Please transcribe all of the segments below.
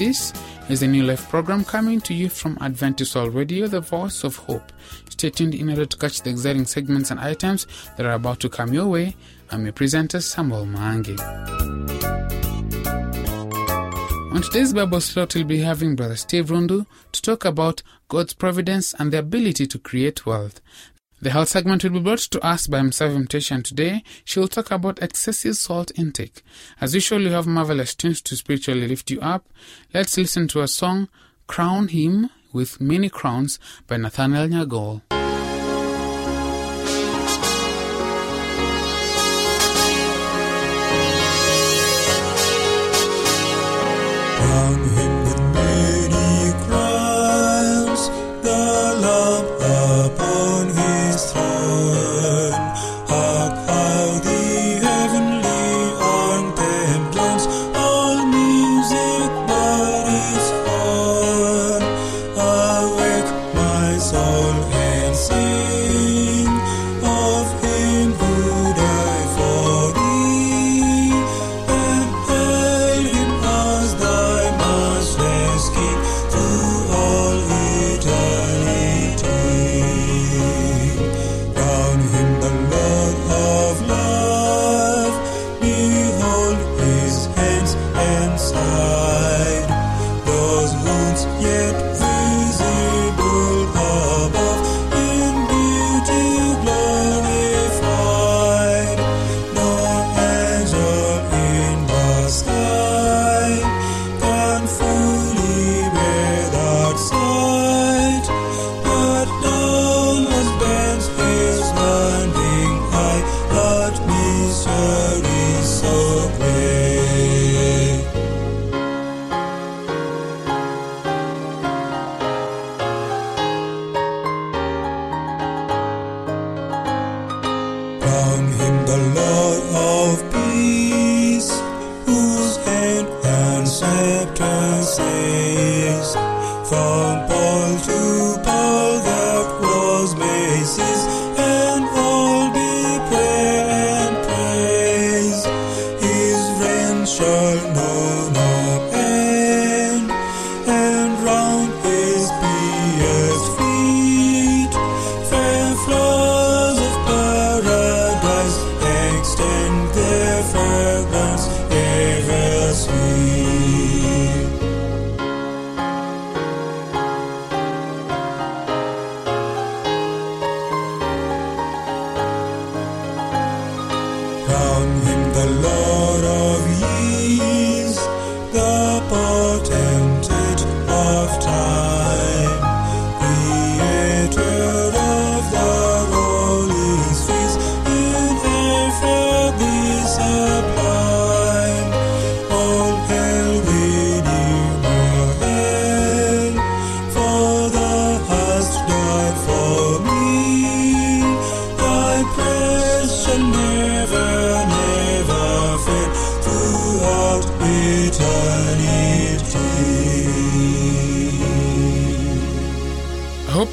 This is the New Life program coming to you from Adventist World Radio, the voice of hope. Stay tuned in order to catch the exciting segments and items that are about to come your way. I'm your presenter, Samuel Mahangi. On today's Bible slot, we'll be having Brother Steve Rundu to talk about God's providence and the ability to create wealth. The health segment will be brought to us by Musavi Muteshi, and today she will talk about excessive salt intake. As usual, you have marvelous tunes to spiritually lift you up. Let's listen to a song, Crown Him with Many Crowns by Nathaniel Nyagol.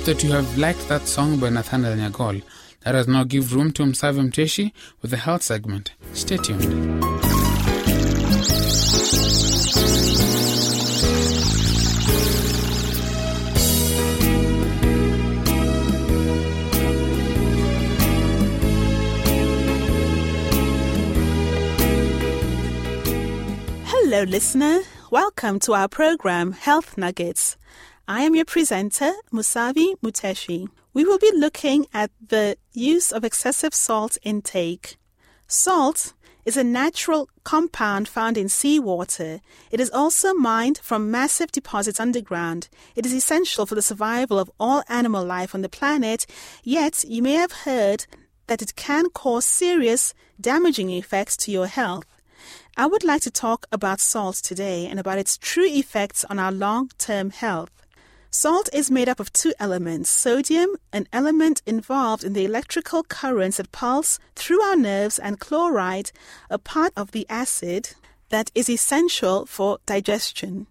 That you have liked that song by Nathaniel Nyagol. Let us now give room to Musavi Muteshi with the health segment. Stay tuned. Hello, listener. Welcome to our program, Health Nuggets. I am your presenter, Musavi Muteshi. We will be looking at the use of excessive salt intake. Salt is a natural compound found in seawater. It is also mined from massive deposits underground. It is essential for the survival of all animal life on the planet, yet you may have heard that it can cause serious damaging effects to your health. I would like to talk about salt today and about its true effects on our long-term health. Salt is made up of two elements, sodium, an element involved in the electrical currents that pulse through our nerves, and chloride, a part of the acid that is essential for digestion.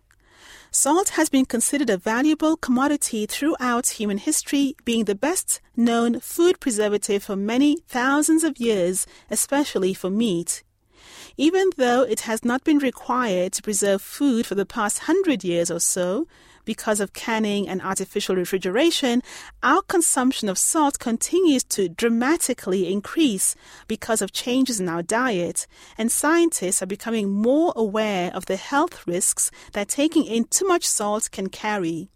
Salt has been considered a valuable commodity throughout human history, being the best-known food preservative for many thousands of years, especially for meat. Even though it has not been required to preserve food for the past 100 years or so, because of canning and artificial refrigeration, our consumption of salt continues to dramatically increase because of changes in our diet, and scientists are becoming more aware of the health risks that taking in too much salt can carry.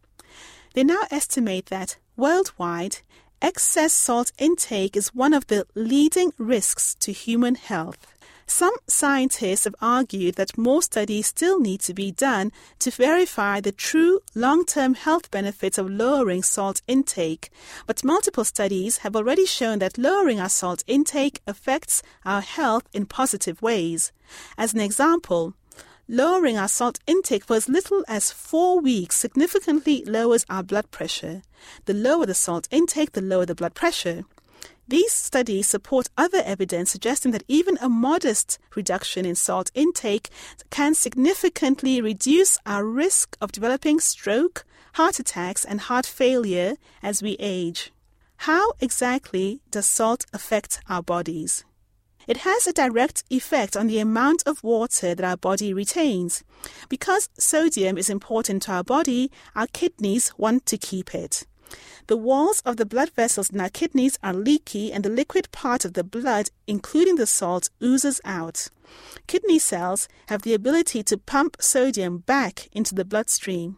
They now estimate that worldwide, excess salt intake is one of the leading risks to human health. Some scientists have argued that more studies still need to be done to verify the true long-term health benefits of lowering salt intake, but multiple studies have already shown that lowering our salt intake affects our health in positive ways. As an example, lowering our salt intake for as little as 4 weeks significantly lowers our blood pressure. The lower the salt intake, the lower the blood pressure. These studies support other evidence suggesting that even a modest reduction in salt intake can significantly reduce our risk of developing stroke, heart attacks, and heart failure as we age. How exactly does salt affect our bodies? It has a direct effect on the amount of water that our body retains. Because sodium is important to our body, our kidneys want to keep it. The walls of the blood vessels in our kidneys are leaky, and the liquid part of the blood, including the salt, oozes out. Kidney cells have the ability to pump sodium back into the bloodstream,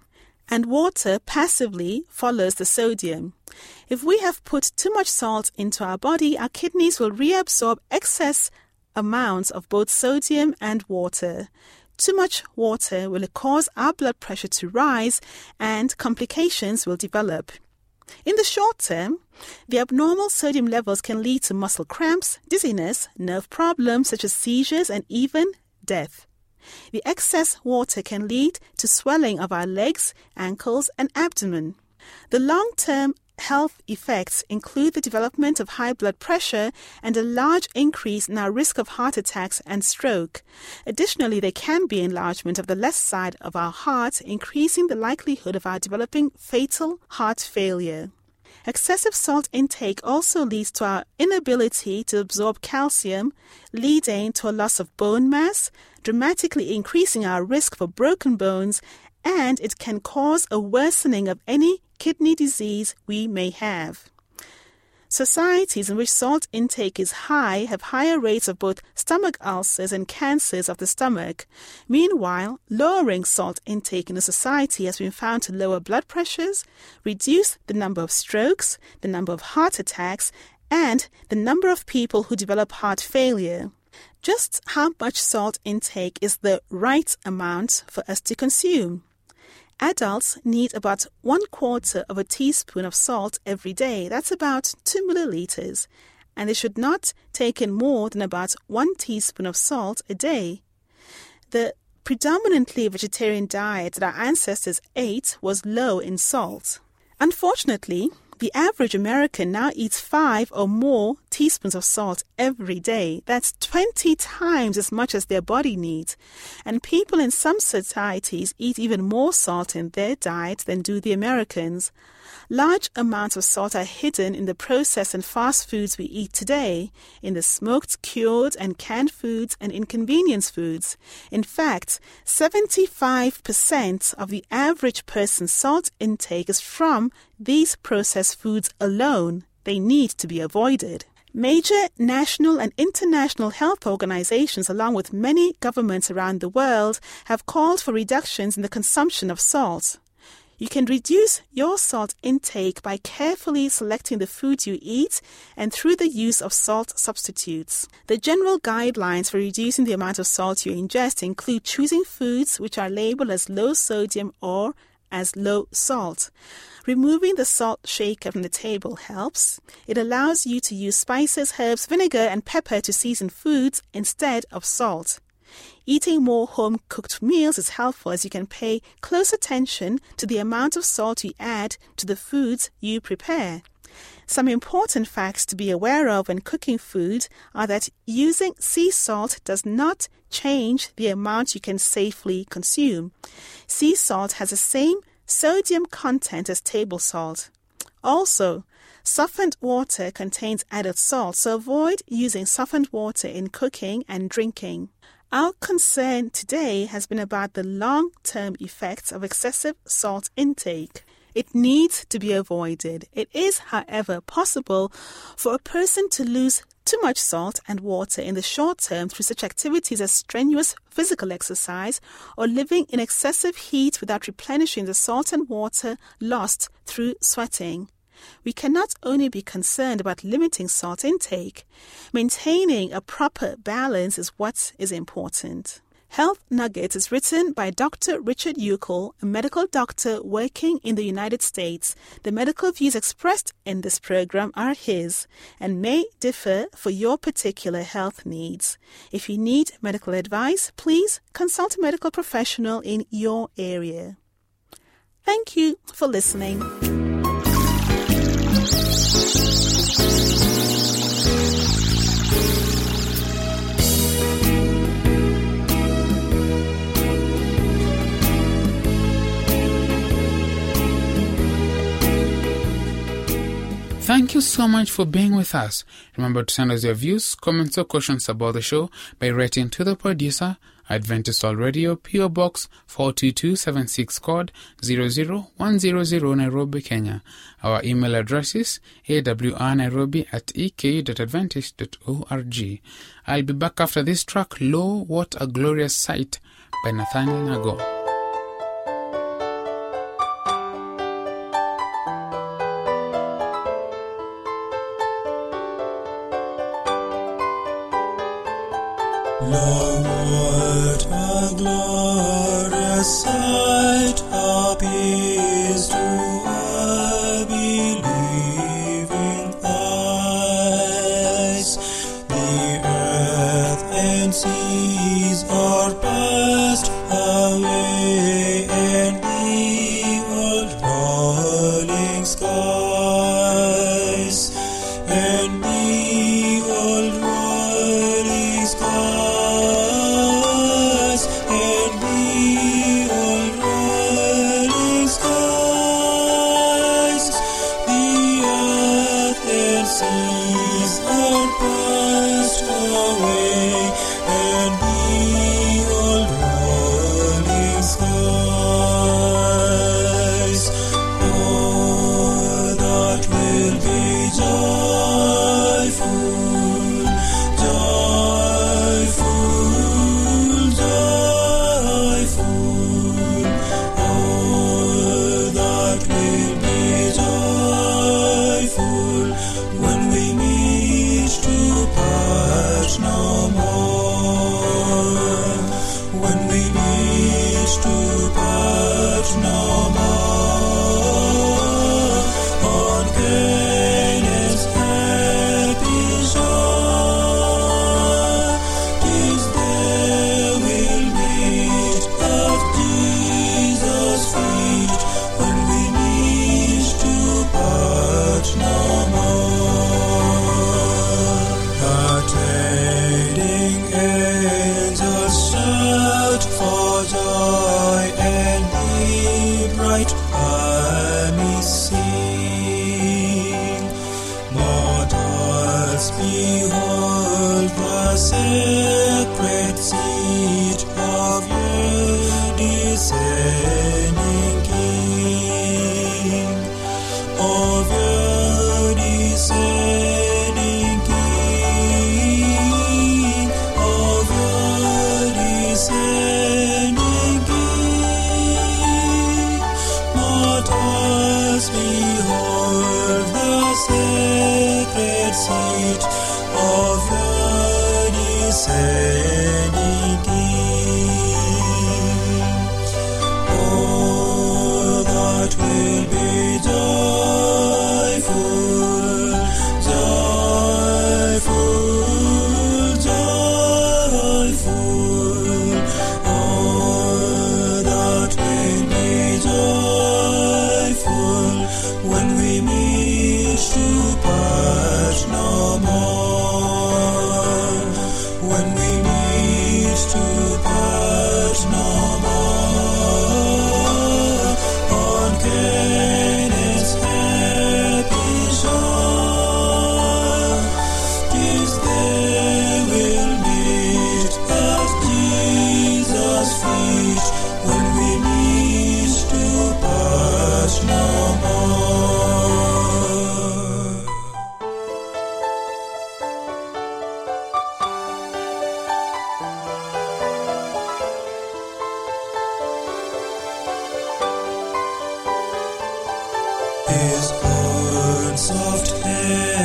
and water passively follows the sodium. If we have put too much salt into our body, our kidneys will reabsorb excess amounts of both sodium and water. Too much water will cause our blood pressure to rise, and complications will develop. In the short term, the abnormal sodium levels can lead to muscle cramps, dizziness, nerve problems such as seizures, and even death. The excess water can lead to swelling of our legs, ankles, and abdomen. The long-term health effects include the development of high blood pressure and a large increase in our risk of heart attacks and stroke. Additionally, there can be enlargement of the left side of our heart, increasing the likelihood of our developing fatal heart failure. Excessive salt intake also leads to our inability to absorb calcium, leading to a loss of bone mass, dramatically increasing our risk for broken bones, and it can cause a worsening of any kidney disease we may have. Societies in which salt intake is high have higher rates of both stomach ulcers and cancers of the stomach. Meanwhile, lowering salt intake in a society has been found to lower blood pressures, reduce the number of strokes, the number of heart attacks, and the number of people who develop heart failure. Just how much salt intake is the right amount for us to consume? Adults need about 1/4 of a teaspoon of salt every day. That's about 2 milliliters. And they should not take in more than about 1 teaspoon of salt a day. The predominantly vegetarian diet that our ancestors ate was low in salt. Unfortunately, the average American now eats 5 or more teaspoons of salt every day. That's 20 times as much as their body needs. And people in some societies eat even more salt in their diet than do the Americans. Large amounts of salt are hidden in the processed and fast foods we eat today, in the smoked, cured, and canned foods and inconvenience foods. In fact, 75% of the average person's salt intake is from these processed foods alone. They need to be avoided. Major national and international health organizations, along with many governments around the world, have called for reductions in the consumption of salt. You can reduce your salt intake by carefully selecting the food you eat and through the use of salt substitutes. The general guidelines for reducing the amount of salt you ingest include choosing foods which are labeled as low sodium or as low salt. Removing the salt shaker from the table helps. It allows you to use spices, herbs, vinegar, and pepper to season foods instead of salt. Eating more home-cooked meals is helpful as you can pay close attention to the amount of salt you add to the foods you prepare. Some important facts to be aware of when cooking food are that using sea salt does not change the amount you can safely consume. Sea salt has the same sodium content as table salt. Also, Softened water contains added salt, so avoid using softened water in cooking and drinking. Our concern today has been about the long-term effects of excessive salt intake. It needs to be avoided. It is, however, possible for a person to lose too much salt and water in the short term through such activities as strenuous physical exercise or living in excessive heat without replenishing the salt and water lost through sweating. We cannot only be concerned about limiting salt intake. Maintaining a proper balance is what is important. Health Nuggets is written by Dr. Richard Uckel, a medical doctor working in the United States. The medical views expressed in this program are his and may differ for your particular health needs. If you need medical advice, please consult a medical professional in your area. Thank you for listening. Thank you so much for being with us. Remember to send us your views, comments, or questions about the show by writing to the producer, Adventist World Radio, PO Box 42276, code 00100, Nairobi, Kenya. Our email address is awnairobi@ek.adventist.org. I'll be back after this track, Lo, What a Glorious Sight, by Nathaniel Nyagol. Lord, what a glorious sight appears to our believing eyes. The earth and seas are passed away, and the old rolling skies, and the old rolling skies. Seas are passed away, and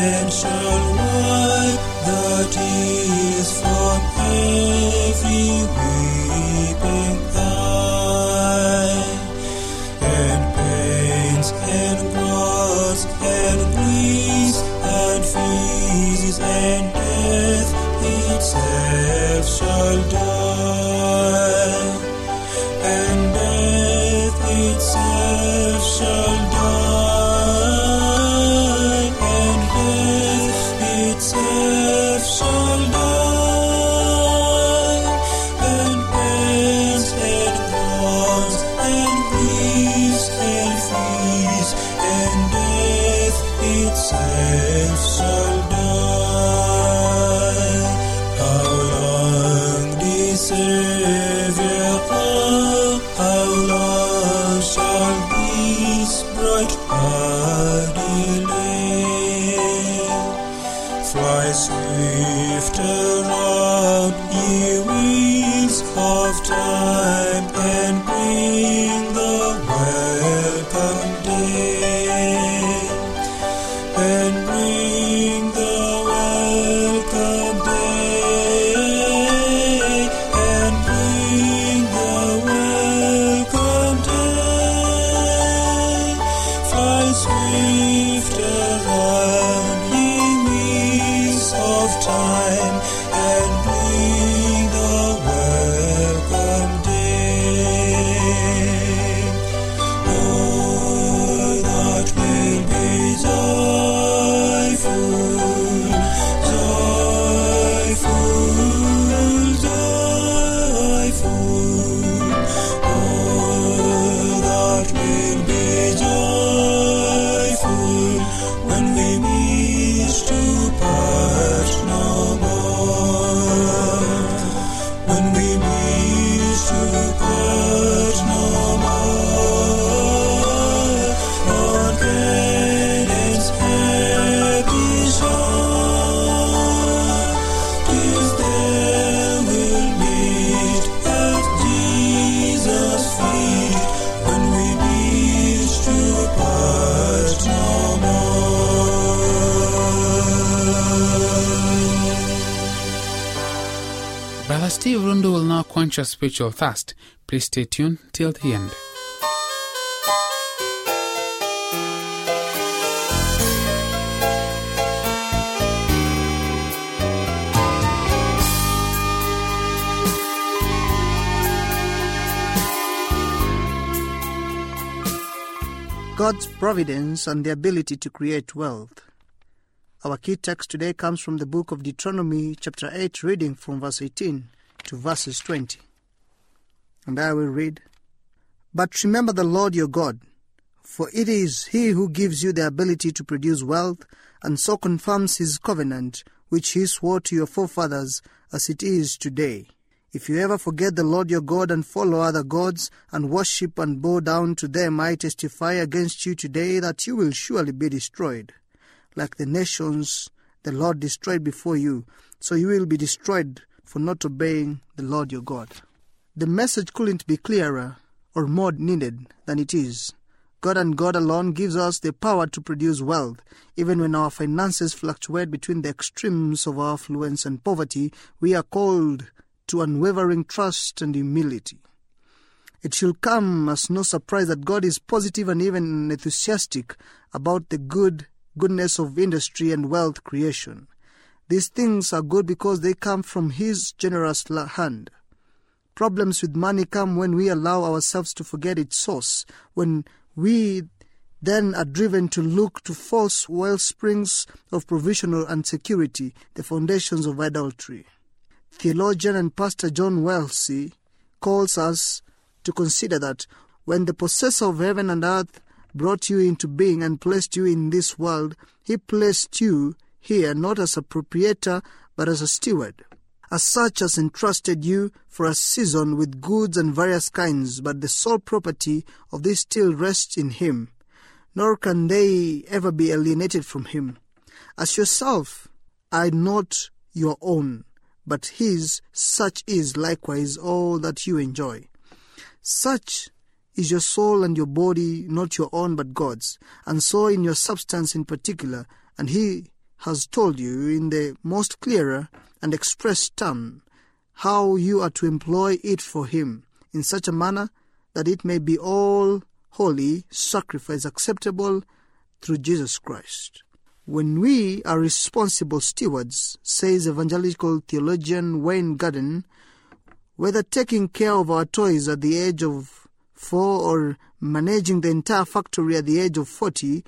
and shall wipe the tears from every weeping eye, and pains and wants and griefs and fears and death itself shall die, and death itself shall die. Steve Rundu will now quench your spiritual thirst. Please stay tuned till the end. God's providence and the ability to create wealth. Our key text today comes from the book of Deuteronomy chapter 8, reading from verse 18. To verses 20. And I will read, "But remember the Lord your God, for it is he who gives you the ability to produce wealth, and so confirms his covenant, which he swore to your forefathers, as it is today. If you ever forget the Lord your God and follow other gods, and worship and bow down to them, I testify against you today that you will surely be destroyed, like the nations the Lord destroyed before you, so you will be destroyed for not obeying the Lord your God." The message couldn't be clearer or more needed than it is. God and God alone gives us the power to produce wealth. Even when our finances fluctuate between the extremes of our affluence and poverty, we are called to unwavering trust and humility. It should come as no surprise that God is positive and even enthusiastic about the goodness of industry and wealth creation. These things are good because they come from his generous hand. Problems with money come when we allow ourselves to forget its source, when we then are driven to look to false wellsprings of provisional insecurity, the foundations of adultery. Theologian and pastor John Wellsy calls us to consider that when the possessor of heaven and earth brought you into being and placed you in this world, he placed you here, not as a proprietor, but as a steward. As such, has entrusted you for a season with goods and various kinds, but the sole property of this still rests in him, nor can they ever be alienated from him. As yourself are not your own, but his, such is likewise all that you enjoy. Such is your soul and your body, not your own, but God's, and so in your substance in particular, and he has told you in the most clear and expressed term how you are to employ it for him in such a manner that it may be all holy sacrifice acceptable through Jesus Christ. When we are responsible stewards, says evangelical theologian Wayne Garden, whether taking care of our toys at the age of 4 or managing the entire factory at the age of 40,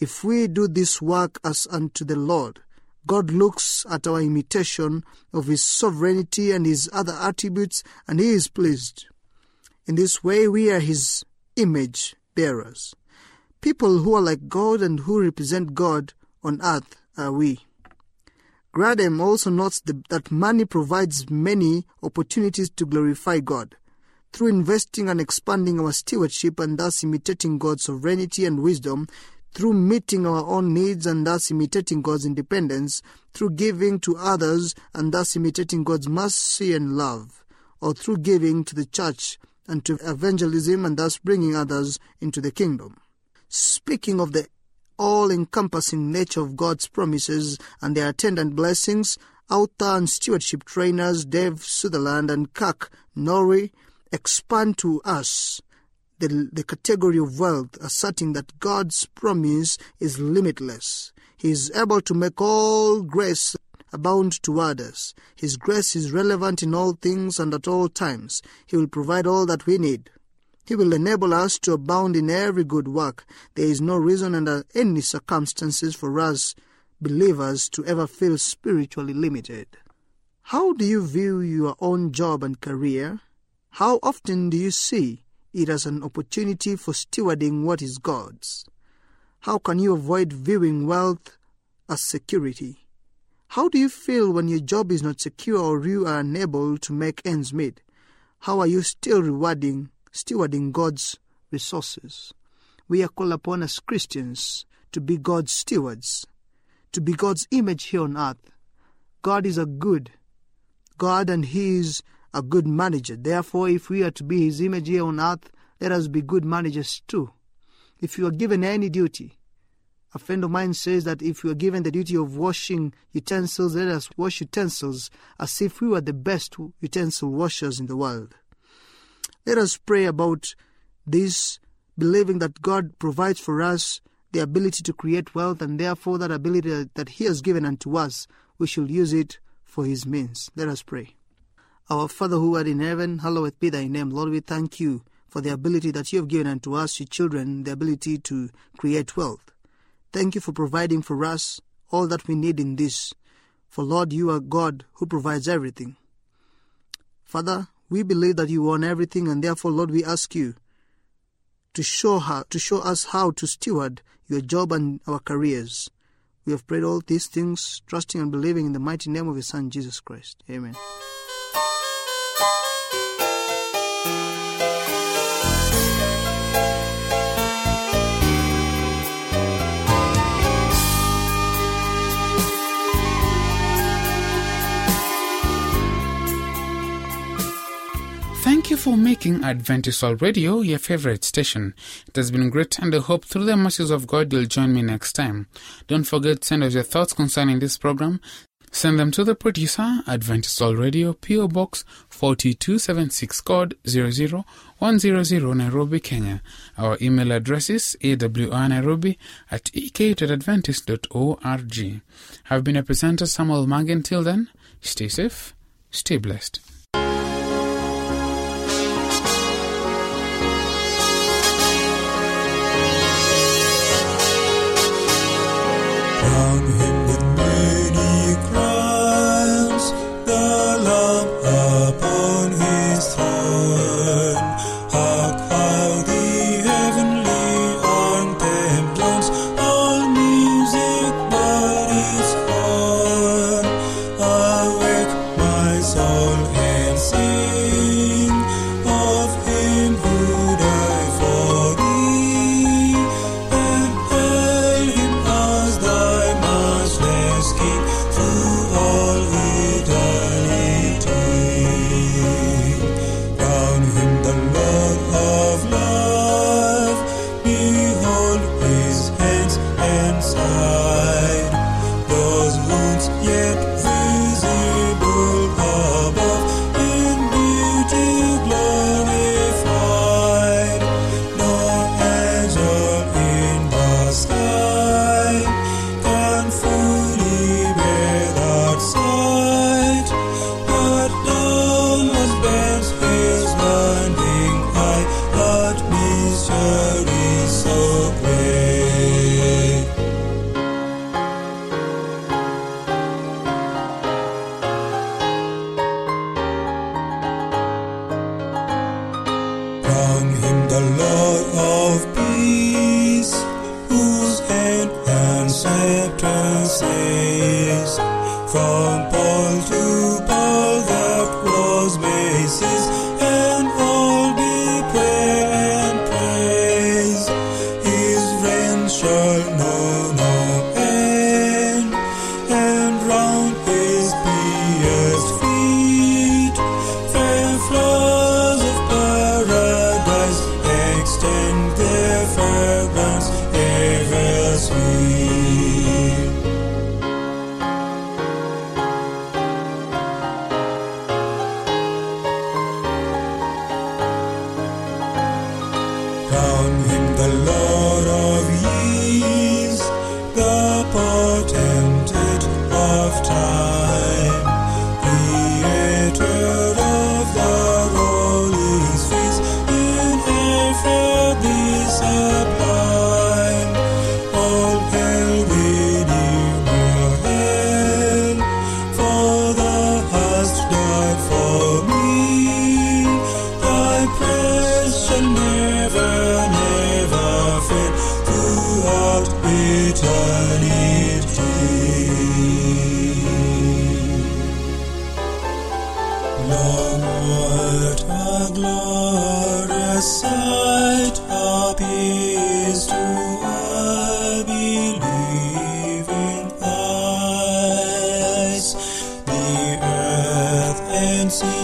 if we do this work as unto the Lord, God looks at our imitation of his sovereignty and his other attributes, and he is pleased. In this way, we are his image bearers. People who are like God and who represent God on earth are we. Grudem also notes that money provides many opportunities to glorify God. Through investing and expanding our stewardship and thus imitating God's sovereignty and wisdom, through meeting our own needs and thus imitating God's independence, through giving to others and thus imitating God's mercy and love, or through giving to the church and to evangelism and thus bringing others into the kingdom. Speaking of the all-encompassing nature of God's promises and their attendant blessings, author and stewardship trainers Dave Sutherland and Kirk Norrie expand to us the category of wealth, asserting that God's promise is limitless. He is able to make all grace abound toward us. His grace is relevant in all things and at all times. He will provide all that we need. He will enable us to abound in every good work. There is no reason under any circumstances for us believers to ever feel spiritually limited. How do you view your own job and career? How often do you see it as an opportunity for stewarding what is God's? How can you avoid viewing wealth as security? How do you feel when your job is not secure or you are unable to make ends meet? How are you still stewarding God's resources? We are called upon as Christians to be God's stewards, to be God's image here on earth. God is a good God and he is a good manager. Therefore, if we are to be his image here on earth, let us be good managers too. If you are given any duty, a friend of mine says that if you are given the duty of washing utensils, let us wash utensils as if we were the best utensil washers in the world. Let us pray about this, believing that God provides for us the ability to create wealth, and therefore that ability that he has given unto us, we shall use it for his means. Let us pray. Our Father who art in heaven, hallowed be thy name. Lord, we thank you for the ability that you have given unto us, your children, the ability to create wealth. Thank you for providing for us all that we need in this. For Lord, you are God who provides everything. Father, we believe that you own everything, and therefore, Lord, we ask you to show us how to steward your job and our careers. We have prayed all these things, trusting and believing in the mighty name of your Son, Jesus Christ. Amen. Thank you for making Adventist World Radio your favorite station. It has been great, and I hope through the mercies of God you'll join me next time. Don't forget to send us your thoughts concerning this program. Send them to the producer, Adventist World Radio, PO Box 4276, code 00100, Nairobi, Kenya. Our email address is awrnairobi@ek.adventist.org. I've been a presenter, Samuel Mahangi. Until then, stay safe, stay blessed. Through all eternity. See